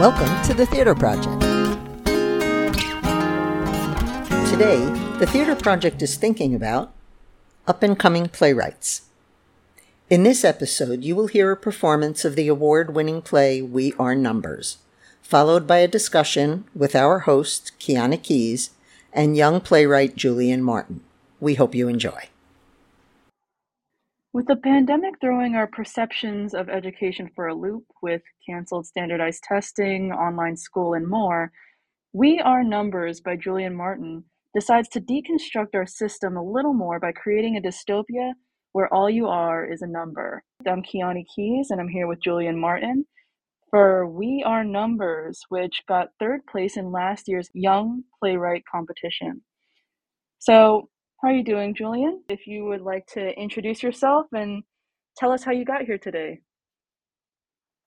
Welcome to The Theater Project. Today, The Theater Project is thinking about up-and-coming playwrights. In this episode, you will hear a performance of the award-winning play We Are Numbers, followed by a discussion with our host, Kiana Keys, and young playwright Julian Martin. We hope you enjoy. With the pandemic throwing our perceptions of education for a loop with canceled standardized testing, online school, and more, We Are Numbers by Julian Martin decides to deconstruct our system a little more by creating a dystopia where all you are is a number. I'm Kiana Keys, and I'm here with Julian Martin for We Are Numbers, which got third place in last year's Young Playwright competition. So, how are you doing, Julian? If you would like to introduce yourself and tell us how you got here today.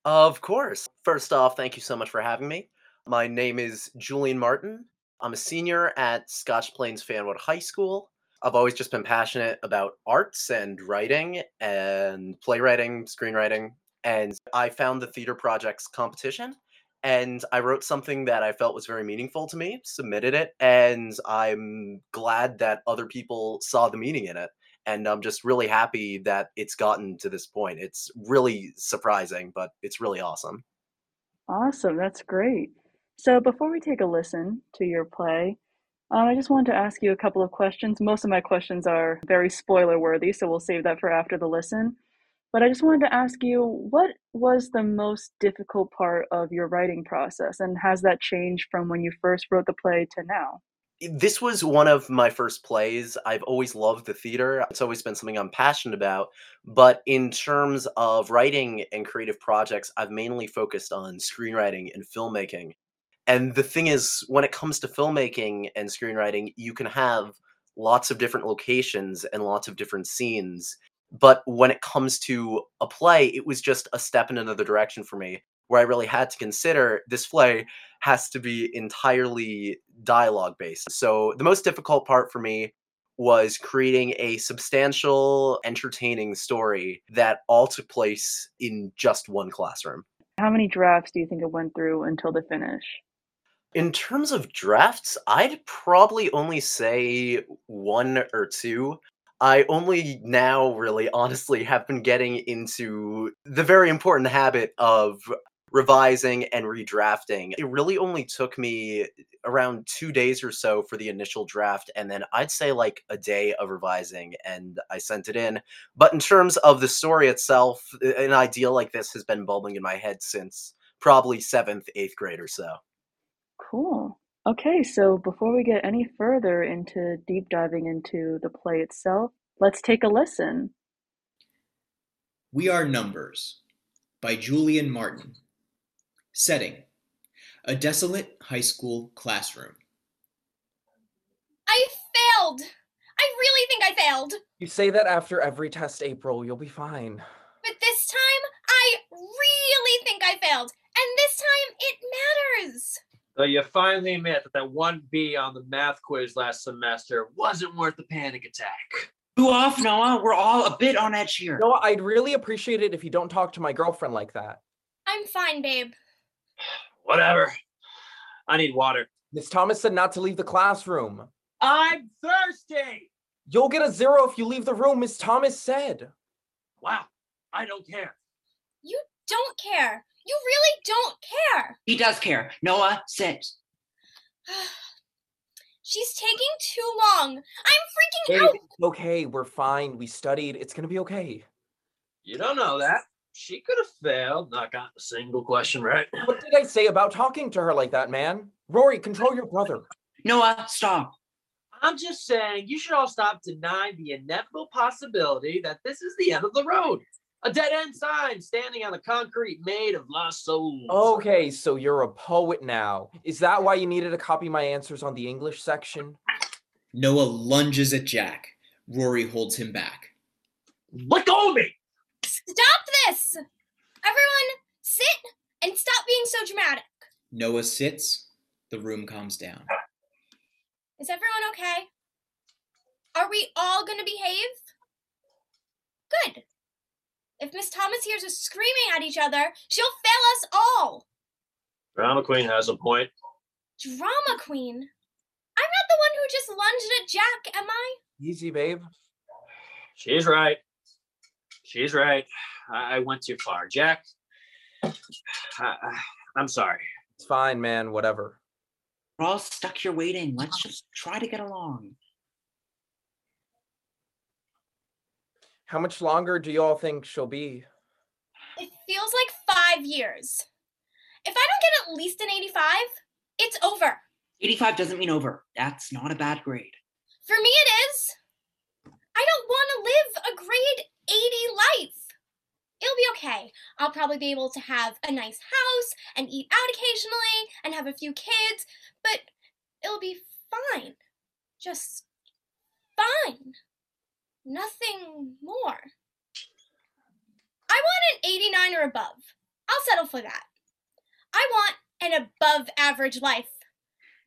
Of course. First off, thank you so much for having me. My name is Julian Martin. I'm a senior at Scotch Plains Fanwood High School. I've always just been passionate about arts and writing and playwriting, screenwriting, and I found the Theater Project's competition, and I wrote something that I felt was very meaningful to me, submitted it, and I'm glad that other people saw the meaning in it, and I'm just really happy that it's gotten to this point. It's really surprising, but it's really awesome. Awesome. That's great. So before we take a listen to your play, I just wanted to ask you a couple of questions. Most of my questions are very spoiler-worthy, so we'll save that for after the listen. But I just wanted to ask you, what was the most difficult part of your writing process, and has that changed from when you first wrote the play to now? This was one of my first plays. I've always loved the theater. It's always been something I'm passionate about. But in terms of writing and creative projects, I've mainly focused on screenwriting and filmmaking. And the thing is, when it comes to filmmaking and screenwriting, you can have lots of different locations and lots of different scenes. But when it comes to a play, it was just a step in another direction for me, where I really had to consider this play has to be entirely dialogue-based. So the most difficult part for me was creating a substantial, entertaining story that all took place in just one classroom. How many drafts do you think it went through until the finish? In terms of drafts, I'd probably only say one or two. I only now really honestly have been getting into the very important habit of revising and redrafting. It really only took me around 2 days or so for the initial draft, and then I'd say like a day of revising, and I sent it in. But in terms of the story itself, an idea like this has been bubbling in my head since probably 7th, 8th grade or so. Cool. Okay, so before we get any further into deep diving into the play itself, let's take a listen. We Are Numbers by Julian Martin. Setting: a desolate high school classroom. I failed! I really think I failed! You say that after every test, April. You'll be fine. But this time, I really think I failed. And this time, it matters! So you finally admit that 1B on the math quiz last semester wasn't worth the panic attack. Boo off, Noah. We're all a bit on edge here. Noah, I'd really appreciate it if you don't talk to my girlfriend like that. I'm fine, babe. Whatever. I need water. Miss Thomas said not to leave the classroom. I'm thirsty! You'll get a 0 if you leave the room, Miss Thomas said. Wow, I don't care. You don't care. You really don't care. He does care. Noah, sit. She's taking too long. I'm freaking out. Okay, we're fine. We studied. It's going to be okay. You don't know that. She could have failed, not gotten a single question right. What did I say about talking to her like that, man? Rory, control your brother. Noah, stop. I'm just saying you should all stop denying the inevitable possibility that this is the end of the road. A dead-end sign standing on a concrete made of lost souls. Okay, so you're a poet now. Is that why you needed to copy my answers on the English section? Noah lunges at Jack. Rory holds him back. Let go of me! Stop this! Everyone, sit and stop being so dramatic. Noah sits. The room calms down. Is everyone okay? Are we all going to behave? Good. If Miss Thomas hears us screaming at each other, she'll fail us all. Drama Queen has a point. Drama Queen? I'm not the one who just lunged at Jack, am I? Easy, babe. She's right. She's right. I went too far. Jack, I'm sorry. It's fine, man. Whatever. We're all stuck here waiting. Let's just try to get along. How much longer do you all think she'll be? It feels like 5 years. If I don't get at least an 85, it's over. 85 doesn't mean over. That's not a bad grade. For me, it is. I don't want to live a grade 80 life. It'll be okay. I'll probably be able to have a nice house and eat out occasionally and have a few kids, but it'll be fine. Just fine. Nothing more. I want an 89 or above. I'll settle for that. I want an above average life.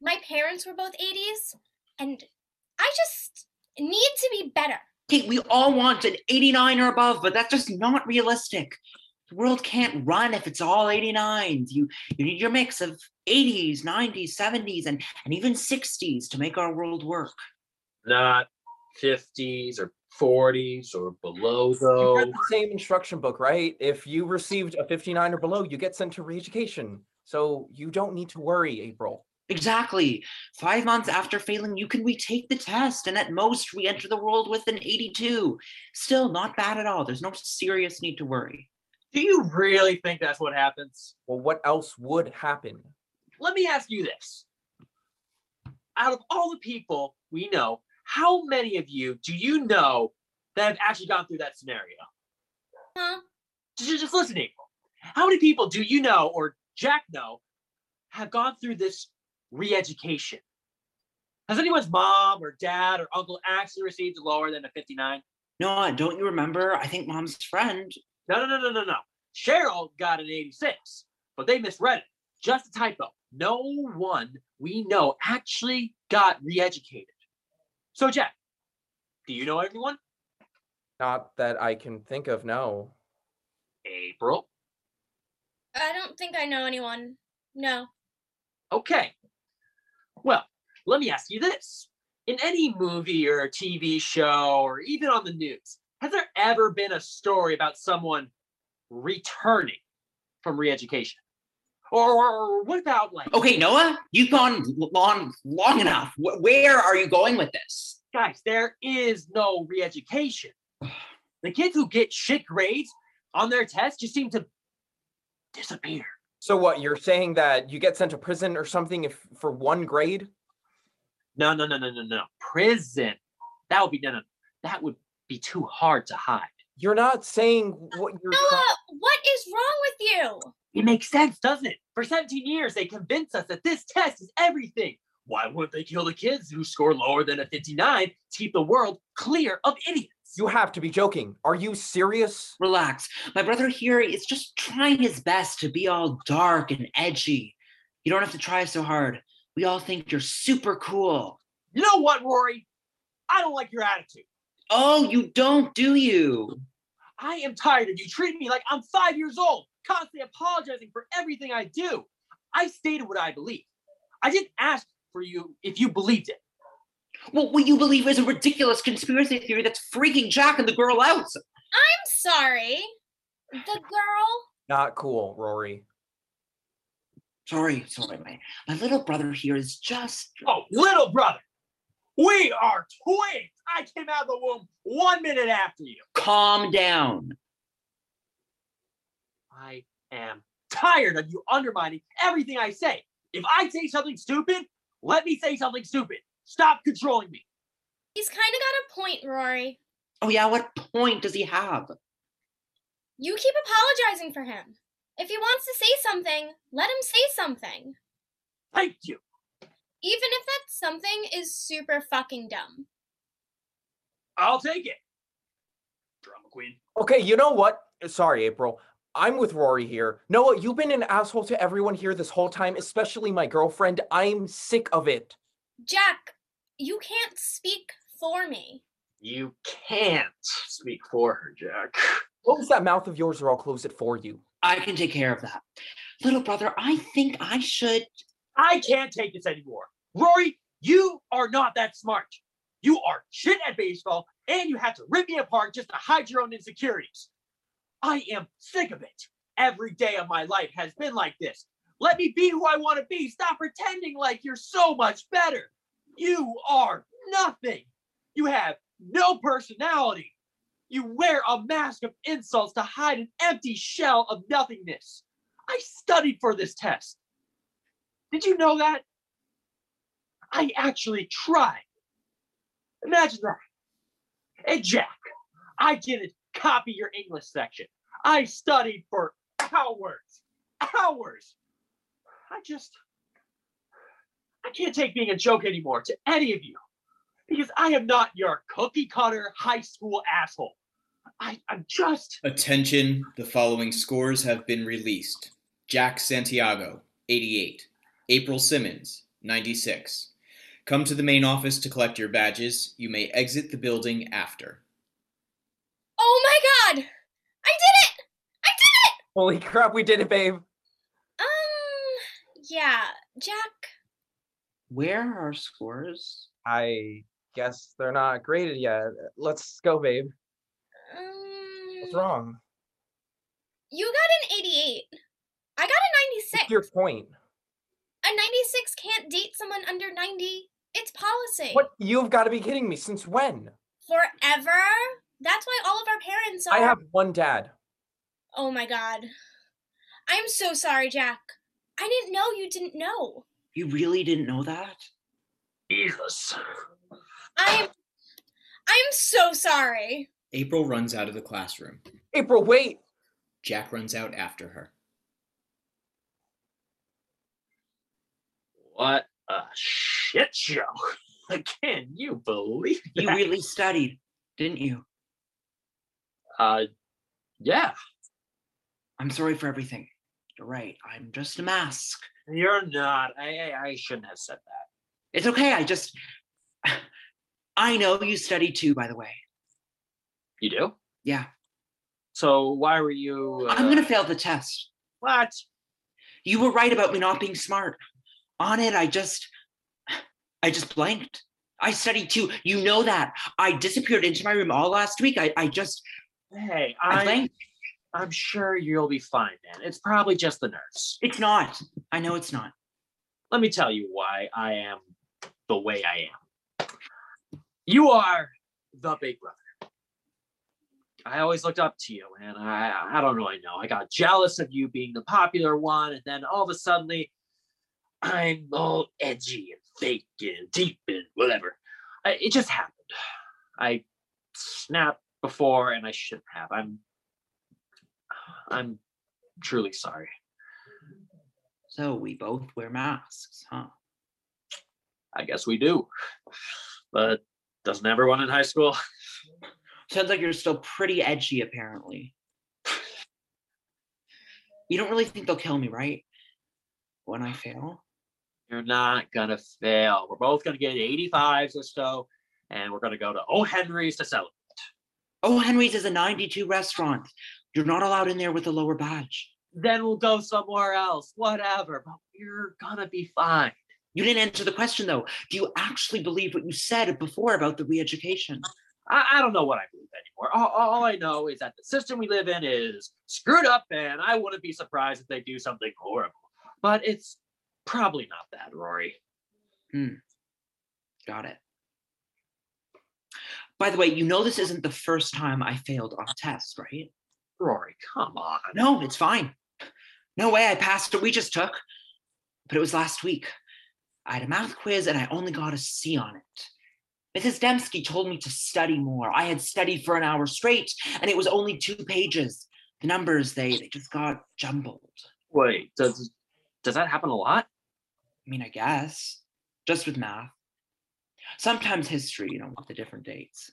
My parents were both 80s, and I just need to be better. Okay, we all want an 89 or above, but that's just not realistic. The world can't run if it's all 89s. You need your mix of 80s, 90s, 70s, and even 60s to make our world work. Not 50s or 40s or below, though. You read the same instruction book, right? If you received a 59 or below, you get sent to re-education. So you don't need to worry, April. Exactly. 5 months after failing, you can retake the test and at most re-enter the world with an 82. Still not bad at all. There's no serious need to worry. Do you really think that's what happens? Well, what else would happen? Let me ask you this. Out of all the people we know, how many of you do you know that have actually gone through that scenario? Huh? Just listen, April. How many people do you know, or Jack know, have gone through this re-education? Has anyone's mom or dad or uncle actually received lower than a 59? No, don't you remember? I think mom's friend. No. Cheryl got an 86, but they misread it. Just a typo. No one we know actually got re-educated. So, Jack, do you know everyone? Not that I can think of, no. April? I don't think I know anyone, no. Okay. Well, let me ask you this. In any movie or TV show or even on the news, has there ever been a story about someone returning from re-education? Or what about like... Okay, Noah, you've gone long enough. Where are you going with this? Guys, there is no re-education. The kids who get shit grades on their tests just seem to disappear. So what, you're saying that you get sent to prison or something if for one grade? No. Prison. That would be too hard to hide. You're not saying what you're... Noah, what is wrong with you? It makes sense, doesn't it? For 17 years, they convinced us that this test is everything. Why wouldn't they kill the kids who score lower than a 59 to keep the world clear of idiots? You have to be joking. Are you serious? Relax. My brother here is just trying his best to be all dark and edgy. You don't have to try so hard. We all think you're super cool. You know what, Rory? I don't like your attitude. Oh, you don't, do you? I am tired of you treating me like I'm 5 years old, constantly apologizing for everything I do. I stated what I believe. I didn't ask for you if you believed it. Well, what you believe is a ridiculous conspiracy theory that's freaking Jack and the girl out. I'm sorry. The girl? Not cool, Rory. Sorry, my little brother here is just... Oh, little brother! We are twins! I came out of the womb 1 minute after you. Calm down. I am tired of you undermining everything I say. If I say something stupid, let me say something stupid. Stop controlling me. He's kind of got a point, Rory. Oh yeah, what point does he have? You keep apologizing for him. If he wants to say something, let him say something. Thank you. Even if that something is super fucking dumb. I'll take it. Drama queen. Okay, you know what? Sorry, April. I'm with Rory here. Noah, you've been an asshole to everyone here this whole time, especially my girlfriend. I'm sick of it. Jack, you can't speak for me. You can't speak for her, Jack. Close that mouth of yours or I'll close it for you. I can take care of that. little brother, I think I should. I can't take this anymore. Rory, you are not that smart. You are shit at baseball, and you have to rip me apart just to hide your own insecurities. I am sick of it. Every day of my life has been like this. Let me be who I want to be. Stop pretending like you're so much better. You are nothing. You have no personality. You wear a mask of insults to hide an empty shell of nothingness. I studied for this test. Did you know that? I actually tried. Imagine that. And Jack, I didn't copy your English section. I studied for hours. I can't take being a joke anymore to any of you, because I am not your cookie cutter high school asshole. I'm just... Attention, the following scores have been released. Jack Santiago, 88. April Simmons, 96. Come to the main office to collect your badges. You may exit the building after. Oh my god! I did it! I did it! Holy crap, we did it, babe. Yeah, Jack. Where are our scores? I guess they're not graded yet. Let's go, babe. What's wrong? You got an 88. I got a 96. What's your point? A 96 can't date someone under 90. It's policy. What? You've got to be kidding me. Since when? Forever. That's why all of our parents are... I have one dad. Oh my god. I'm so sorry, Jack. I didn't know you didn't know. You really didn't know that? Jesus. I'm so sorry. April runs out of the classroom. April, wait! Jack runs out after her. What a shit show. Can you believe that? You really studied, didn't you? Yeah. I'm sorry for everything. You're right. I'm just a mask. You're not. I shouldn't have said that. It's okay. I know you study too, by the way. You do? Yeah. So why were you... I'm going to fail the test. What? You were right about me not being smart. On it, I just blanked. I studied too. You know that. I disappeared into my room all last week. Hey, I blanked. I'm sure you'll be fine, man. It's probably just the nerves. It's not. I know it's not. Let me tell you why I am the way I am. You are the big brother. I always looked up to you, and I don't really know. I got jealous of you being the popular one, and then all of a sudden, I'm all edgy and fake and deep and whatever. It just happened. I snapped before, and I shouldn't have. I'm truly sorry. So we both wear masks, huh? I guess we do. But doesn't everyone in high school? Sounds like you're still pretty edgy, apparently. You don't really think they'll kill me, right? When I fail? You're not gonna fail. We're both gonna get 85s or so, and we're gonna go to O'Henry's to celebrate. O'Henry's is a 92 restaurant. You're not allowed in there with a lower badge. Then we'll go somewhere else, whatever, but we're gonna be fine. You didn't answer the question, though. Do you actually believe what you said before about the re-education? I don't know what I believe anymore. All I know is that the system we live in is screwed up, and I wouldn't be surprised if they do something horrible. But it's probably not that, Rory. Got it. By the way, you know this isn't the first time I failed on a test, right? Rory, come on. No, it's fine. No way I passed what we just took. But it was last week. I had a math quiz and I only got a C on it. Mrs. Dembski told me to study more. I had studied for an hour straight and it was only 2 pages. The numbers, they just got jumbled. Wait, does that happen a lot? I mean, I guess. Just with math. Sometimes history, with the different dates.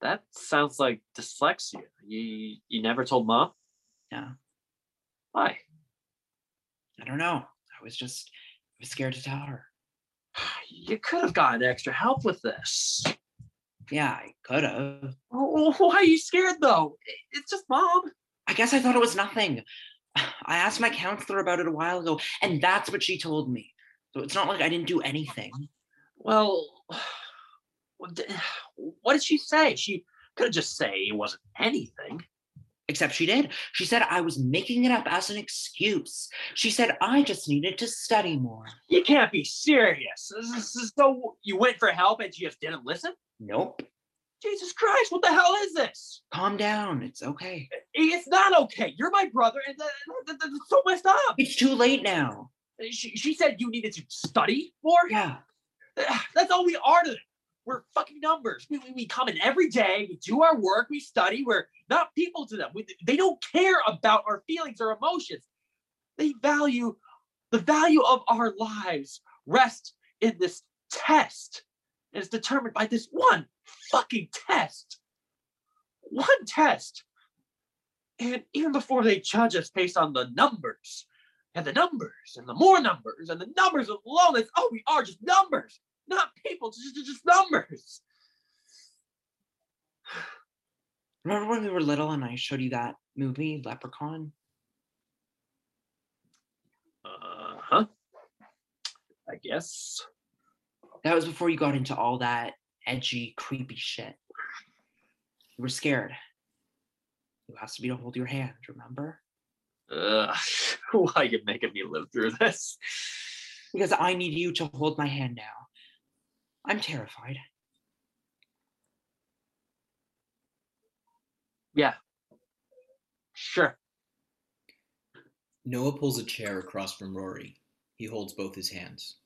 That sounds like dyslexia. You never told Mom? Yeah. Why? I don't know. I was scared to tell her. You could have gotten extra help with this. Yeah, I could have. Why are you scared, though? It's just Mom. I guess I thought it was nothing. I asked my counselor about it a while ago, and that's what she told me. So it's not like I didn't do anything. Well, what did she say? She could just say it wasn't anything. Except she did. She said I was making it up as an excuse. She said I just needed to study more. You can't be serious. So you went for help and she just didn't listen? Nope. Jesus Christ, what the hell is this? Calm down. It's okay. It's not okay. You're my brother and that's so messed up. It's too late now. She said you needed to study more? Yeah. That's all we are to them. We're fucking numbers. We come in every day. We do our work. We study. We're not people to them. They don't care about our feelings or emotions. They value, the value of our lives rests in this test. It's determined by this one fucking test. One test. And even before they judge us based on the numbers, and the numbers, and the more numbers, and the numbers of loneliness, oh, we are just numbers. Not people, just numbers. Remember when we were little and I showed you that movie, Leprechaun? Uh-huh. I guess. That was before you got into all that edgy, creepy shit. You were scared. You asked me to hold your hand, remember? Why are you making me live through this? Because I need you to hold my hand now. I'm terrified. Yeah. Sure. Noah pulls a chair across from Rory. He holds both his hands.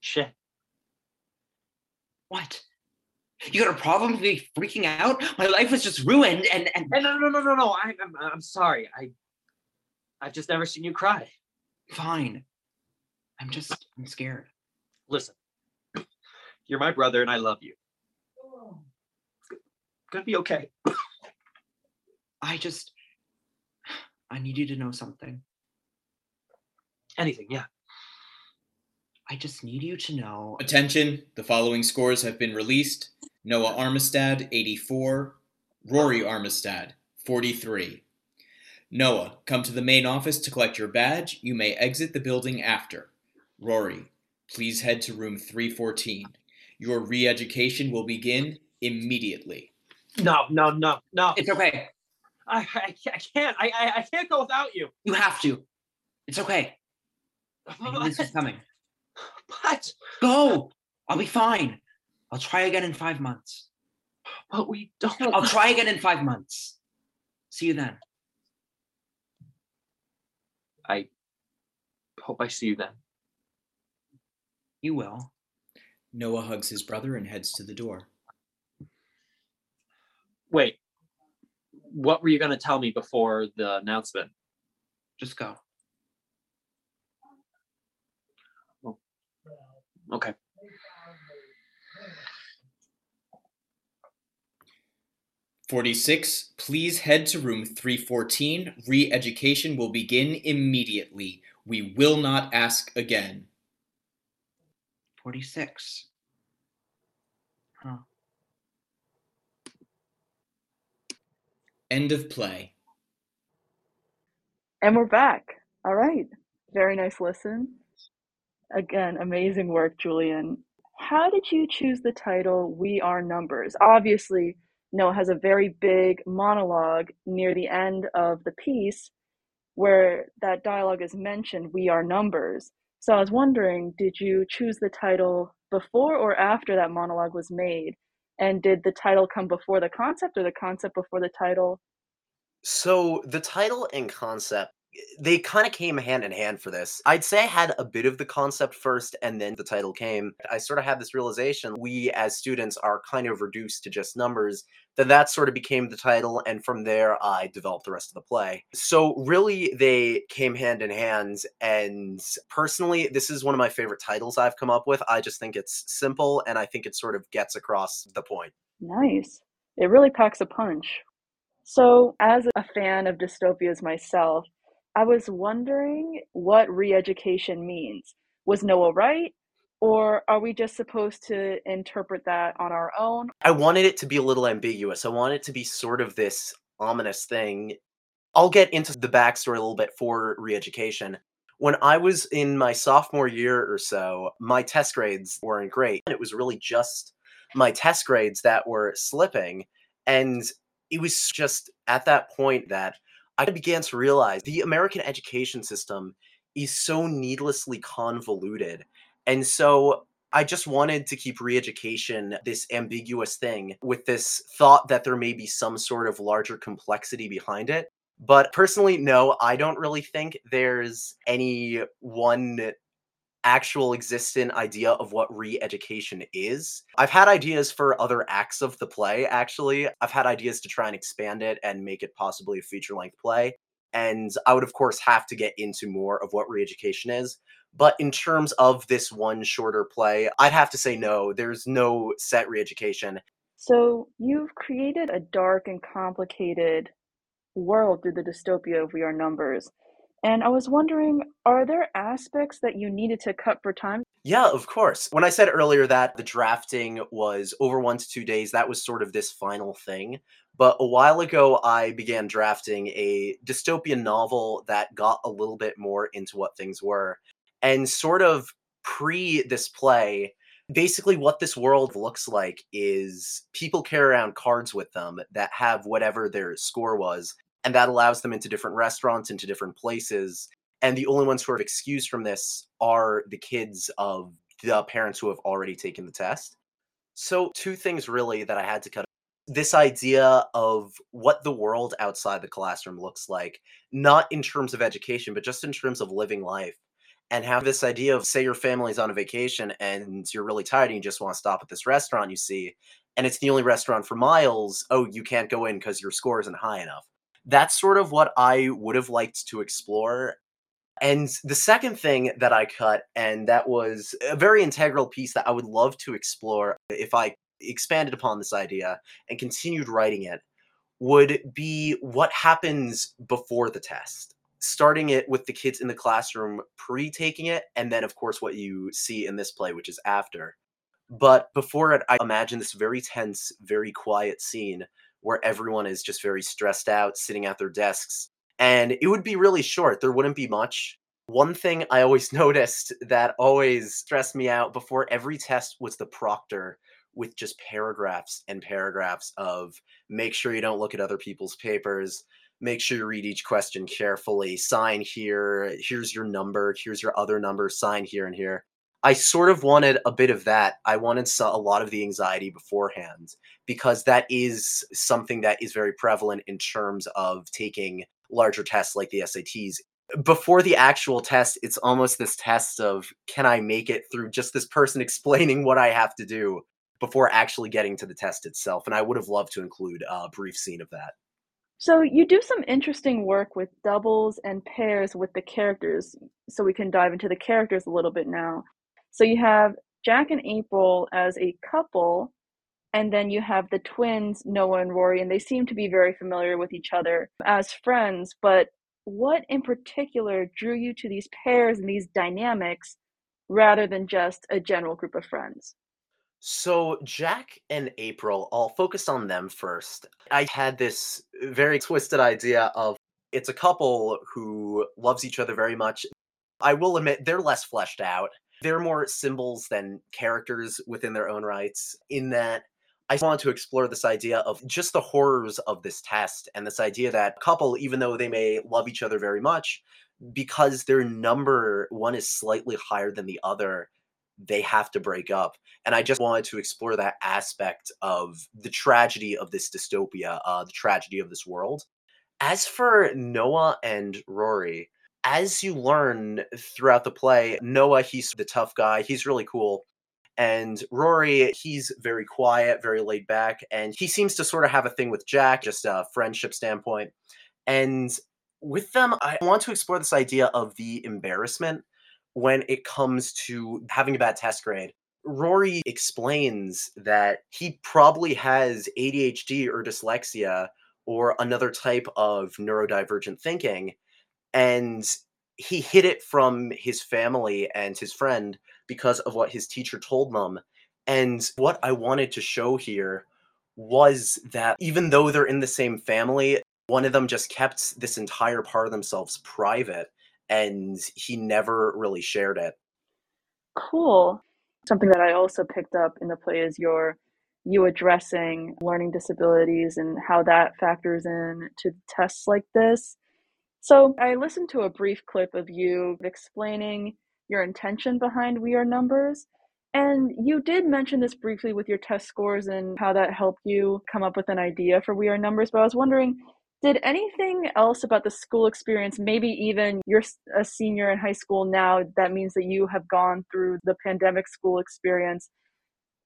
Shit. What? You got a problem with me freaking out? My life was just ruined and... No. I'm sorry. I've just never seen you cry. Fine. I'm scared. Listen, you're my brother and I love you. It's gonna be okay. I need you to know something. Anything, yeah. I just need you to know. Attention, the following scores have been released. Noah Armistad, 84. Rory Armistad, 43. Noah, come to the main office to collect your badge. You may exit the building after. Rory, please head to room 314. Your re-education will begin immediately. No. It's okay. I can't. I can't go without you. You have to. It's okay. This is coming. But go. I'll be fine. I'll try again in 5 months. But we don't. I'll try again in 5 months. See you then. I hope I see you then. You will. Noah hugs his brother and heads to the door. Wait, what were you going to tell me before the announcement? Just go. Oh. Okay. "46, please head to room 314. Re-education will begin immediately. We will not ask again." 46. Huh. End of play. And we're back. All right. Very nice listen. Again, amazing work, Julian. How did you choose the title, We Are Numbers? Obviously, Noah has a very big monologue near the end of the piece where that dialogue is mentioned, we are numbers. So I was wondering, did you choose the title before or after that monologue was made? And did the title come before the concept or the concept before the title? So the title and concept, they kind of came hand in hand for this. I'd say I had a bit of the concept first and then the title came. I sort of had this realization, we as students are kind of reduced to just numbers. Then that sort of became the title, and from there I developed the rest of the play. So really they came hand in hand, and personally this is one of my favorite titles I've come up with. I just think it's simple and I think it sort of gets across the point. Nice. It really packs a punch. So as a fan of dystopias myself, I was wondering what re-education means. Was Noah right? Or are we just supposed to interpret that on our own? I wanted it to be a little ambiguous. I wanted it to be sort of this ominous thing. I'll get into the backstory a little bit for re-education. When I was in my sophomore year or so, my test grades weren't great. It was really just my test grades that were slipping. And it was just at that point that I began to realize the American education system is so needlessly convoluted. And so I just wanted to keep re-education this ambiguous thing with this thought that there may be some sort of larger complexity behind it. But personally, no, I don't really think there's any one actual existent idea of what re-education is. I've had ideas for other acts of the play, actually. I've had ideas to try and expand it and make it possibly a feature-length play. And I would, of course, have to get into more of what re-education is. But in terms of this one shorter play, I'd have to say no, there's no set re-education. So you've created a dark and complicated world through the dystopia of We Are Numbers. And I was wondering, are there aspects that you needed to cut for time? Yeah, of course. When I said earlier that the drafting was over 1 to 2 days, that was sort of this final thing. But a while ago, I began drafting a dystopian novel that got a little bit more into what things were. And sort of pre this play, basically what this world looks like is people carry around cards with them that have whatever their score was, and that allows them into different restaurants, into different places. And the only ones who are excused from this are the kids of the parents who have already taken the test. So two things really that I had to cut. This idea of what the world outside the classroom looks like, not in terms of education, but just in terms of living life. And have this idea of, say your family's on a vacation and you're really tired and you just want to stop at this restaurant you see, and it's the only restaurant for miles, oh, you can't go in because your score isn't high enough. That's sort of what I would have liked to explore. And the second thing that I cut, and that was a very integral piece that I would love to explore if I expanded upon this idea and continued writing it, would be what happens before the test. Starting it with the kids in the classroom pre-taking it, and then, of course, what you see in this play, which is after. But before it, I imagine this very tense, very quiet scene where everyone is just very stressed out, sitting at their desks. And it would be really short. There wouldn't be much. One thing I always noticed that always stressed me out before every test was the proctor with just paragraphs and paragraphs of make sure you don't look at other people's papers, make sure you read each question carefully, sign here, here's your number, here's your other number, sign here and here. I sort of wanted a bit of that. I wanted a lot of the anxiety beforehand, because that is something that is very prevalent in terms of taking larger tests like the SATs. Before the actual test, it's almost this test of, can I make it through just this person explaining what I have to do before actually getting to the test itself? And I would have loved to include a brief scene of that. So you do some interesting work with doubles and pairs with the characters. So we can dive into the characters a little bit now. So you have Jack and April as a couple, and then you have the twins, Noah and Rory, and they seem to be very familiar with each other as friends. But what in particular drew you to these pairs and these dynamics rather than just a general group of friends? So Jack and April, I'll focus on them first. I had this very twisted idea of it's a couple who loves each other very much. I will admit they're less fleshed out. They're more symbols than characters within their own rights, in that I wanted to explore this idea of just the horrors of this test and this idea that a couple, even though they may love each other very much, because their number one is slightly higher than the other, they have to break up. And I just wanted to explore that aspect of the tragedy of this dystopia, the tragedy of this world. As for Noah and Rory, as you learn throughout the play, Noah, he's the tough guy. He's really cool. And Rory, he's very quiet, very laid back. And he seems to sort of have a thing with Jack, just a friendship standpoint. And with them, I want to explore this idea of the embarrassment when it comes to having a bad test grade. Rory explains that he probably has ADHD or dyslexia or another type of neurodivergent thinking, and he hid it from his family and his friend because of what his teacher told them. And what I wanted to show here was that even though they're in the same family, one of them just kept this entire part of themselves private, and he never really shared it. Cool. Something that I also picked up in the play is you addressing learning disabilities and how that factors in to tests like this. So I listened to a brief clip of you explaining your intention behind We Are Numbers. And you did mention this briefly with your test scores and how that helped you come up with an idea for We Are Numbers. But I was wondering, did anything else about the school experience, maybe even you're a senior in high school now, that means that you have gone through the pandemic school experience.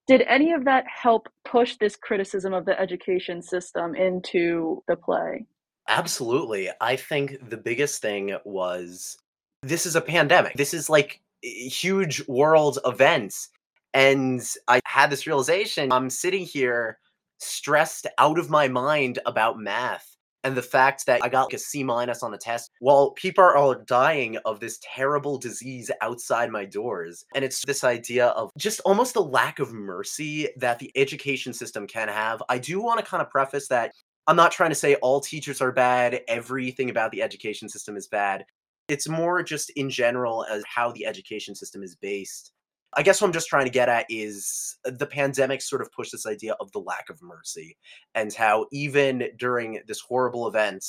Did any of that help push this criticism of the education system into the play? Absolutely. I think the biggest thing was, this is a pandemic. This is like huge world events. And I had this realization, I'm sitting here stressed out of my mind about math and the fact that I got like a C- on a test while people are all dying of this terrible disease outside my doors. And it's this idea of just almost the lack of mercy that the education system can have. I do want to kind of preface that I'm not trying to say all teachers are bad, everything about the education system is bad. It's more just in general as how the education system is based. I guess what I'm just trying to get at is the pandemic sort of pushed this idea of the lack of mercy and how even during this horrible event,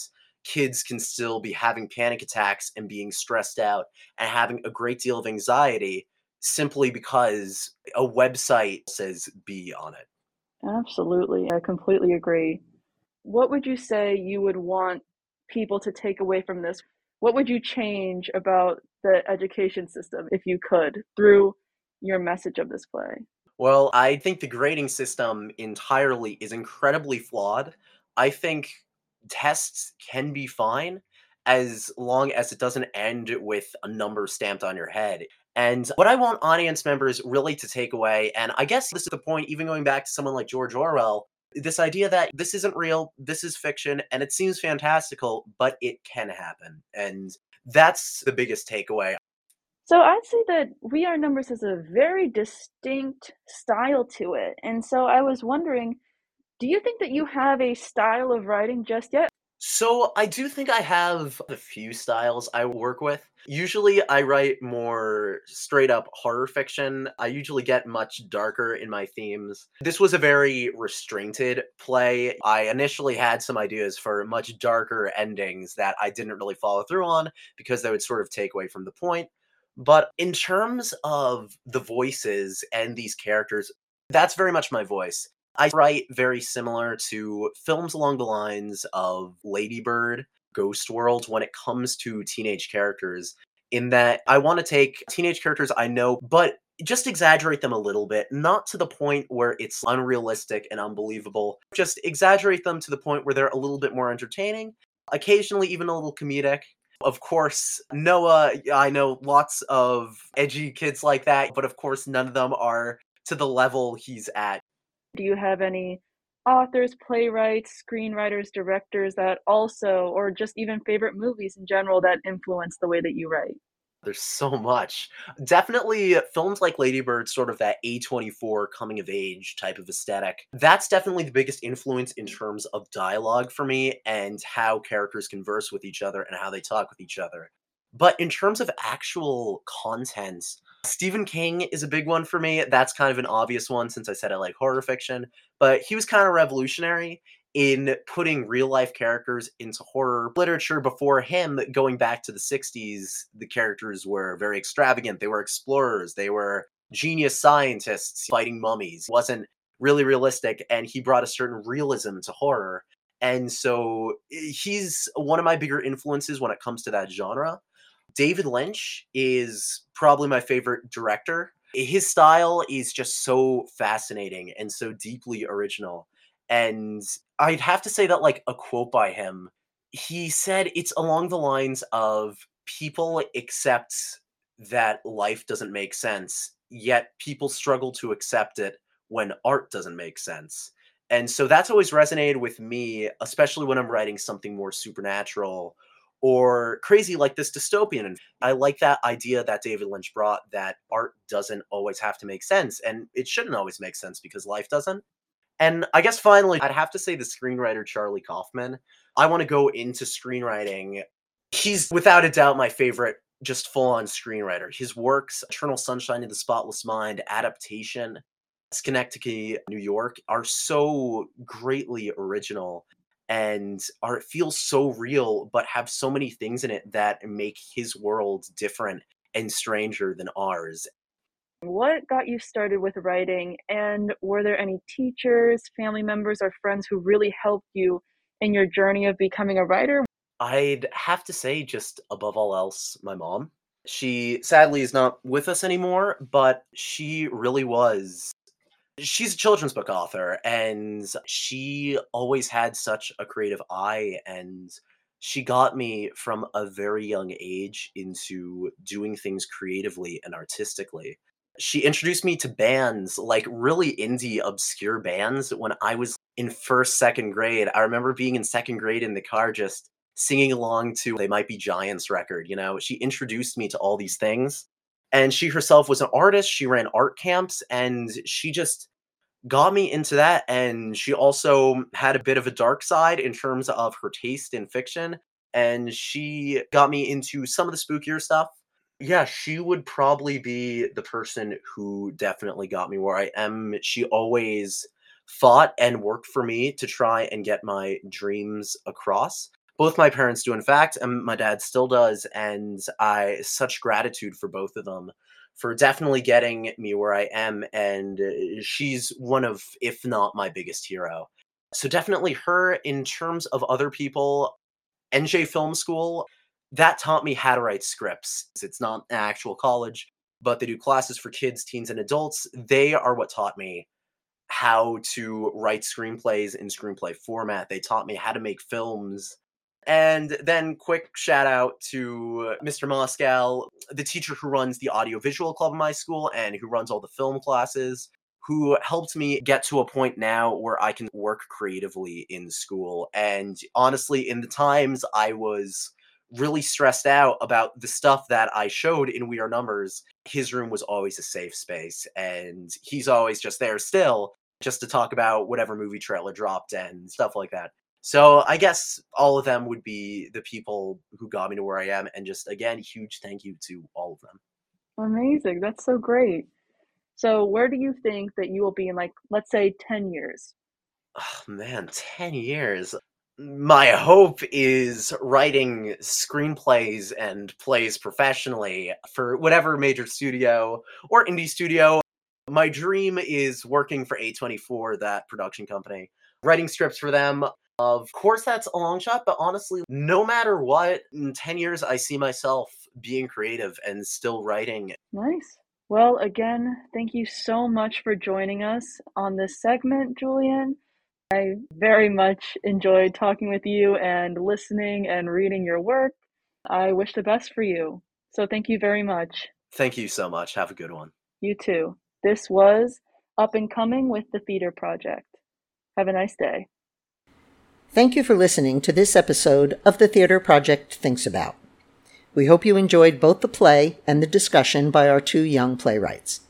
kids can still be having panic attacks and being stressed out and having a great deal of anxiety simply because a website says be on it. Absolutely. I completely agree. What would you say you would want people to take away from this? What would you change about the education system if you could through your message of this play? Well, I think the grading system entirely is incredibly flawed. I think tests can be fine as long as it doesn't end with a number stamped on your head. And what I want audience members really to take away, and I guess this is the point, even going back to someone like George Orwell, this idea that this isn't real, this is fiction, and it seems fantastical, but it can happen. And that's the biggest takeaway. So I'd say that We Are Numbers has a very distinct style to it. And so I was wondering, do you think that you have a style of writing just yet? So I do think I have a few styles I work with. Usually I write more straight up horror fiction. I usually get much darker in my themes. This was a very restrained play. I initially had some ideas for much darker endings that I didn't really follow through on because they would sort of take away from the point. But in terms of the voices and these characters, that's very much my voice. I write very similar to films along the lines of Lady Bird, Ghost World, when it comes to teenage characters, in that I want to take teenage characters I know, but just exaggerate them a little bit, not to the point where it's unrealistic and unbelievable. Just exaggerate them to the point where they're a little bit more entertaining, occasionally even a little comedic. Of course, Noah, I know lots of edgy kids like that, but of course none of them are to the level he's at. Do you have any authors, playwrights, screenwriters, directors that also, or just even favorite movies in general that influence the way that you write? There's so much. Definitely films like Lady Bird, sort of that A24 coming of age type of aesthetic. That's definitely the biggest influence in terms of dialogue for me and how characters converse with each other and how they talk with each other. But in terms of actual content, Stephen King is a big one for me. That's kind of an obvious one since I said I like horror fiction, but he was kind of revolutionary in putting real life characters into horror literature. Before him, going back to the 60s, the characters were very extravagant. They were explorers. They were genius scientists fighting mummies. It wasn't really realistic, and he brought a certain realism to horror. And so he's one of my bigger influences when it comes to that genre. David Lynch is probably my favorite director. His style is just so fascinating and so deeply original. And I'd have to say that, like, a quote by him, he said it's along the lines of, people accept that life doesn't make sense, yet people struggle to accept it when art doesn't make sense. And so that's always resonated with me, especially when I'm writing something more supernatural or crazy like this dystopian. And I like that idea that David Lynch brought, that art doesn't always have to make sense, and it shouldn't always make sense because life doesn't. And I guess finally, I'd have to say the screenwriter, Charlie Kaufman. I want to go into screenwriting. He's without a doubt my favorite, just full-on screenwriter. His works, Eternal Sunshine of the Spotless Mind, Adaptation, Schenectady, New York, are so greatly original and are feel so real, but have so many things in it that make his world different and stranger than ours. What got you started with writing, and were there any teachers, family members, or friends who really helped you in your journey of becoming a writer? I'd have to say, just above all else, my mom. She sadly is not with us anymore, but she really was. She's a children's book author, and she always had such a creative eye, and she got me from a very young age into doing things creatively and artistically. She introduced me to bands, like really indie, obscure bands, when I was in first, second grade. I remember being in second grade in the car just singing along to They Might Be Giants record, you know. She introduced me to all these things. And she herself was an artist. She ran art camps, and she just got me into that. And she also had a bit of a dark side in terms of her taste in fiction. And she got me into some of the spookier stuff. Yeah, she would probably be the person who definitely got me where I am. She always fought and worked for me to try and get my dreams across. Both my parents do, in fact, and my dad still does. And I have such gratitude for both of them for definitely getting me where I am. And she's one of, if not my biggest hero. So definitely her. In terms of other people, NJ Film School, that taught me how to write scripts. It's not an actual college, but they do classes for kids, teens, and adults. They are what taught me how to write screenplays in screenplay format. They taught me how to make films. And then quick shout out to Mr. Moscow, the teacher who runs the audiovisual club in my school and who runs all the film classes, who helped me get to a point now where I can work creatively in school. And honestly, in the times I was really stressed out about the stuff that I showed in We Are Numbers, his room was always a safe space, and he's always just there still, just to talk about whatever movie trailer dropped and stuff like that. So I guess all of them would be the people who got me to where I am, and just, again, huge thank you to all of them. Amazing. That's so great. So where do you think that you will be in, like, let's say 10 years? Oh, man, 10 years. My hope is writing screenplays and plays professionally for whatever major studio or indie studio. My dream is working for A24, that production company, writing scripts for them. Of course, that's a long shot, but honestly, no matter what, in 10 years, I see myself being creative and still writing. Nice. Well, again, thank you so much for joining us on this segment, Julian. I very much enjoyed talking with you and listening and reading your work. I wish the best for you. So thank you very much. Thank you so much. Have a good one. You too. This was Up and Coming with the Theater Project. Have a nice day. Thank you for listening to this episode of The Theater Project Thinks About. We hope you enjoyed both the play and the discussion by our two young playwrights.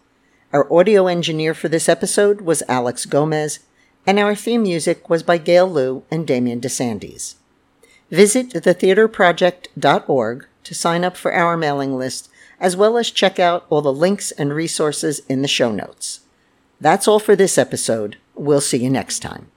Our audio engineer for this episode was Alex Gomez, and our theme music was by Gail Liu and Damien DeSandes. Visit thetheaterproject.org to sign up for our mailing list, as well as check out all the links and resources in the show notes. That's all for this episode. We'll see you next time.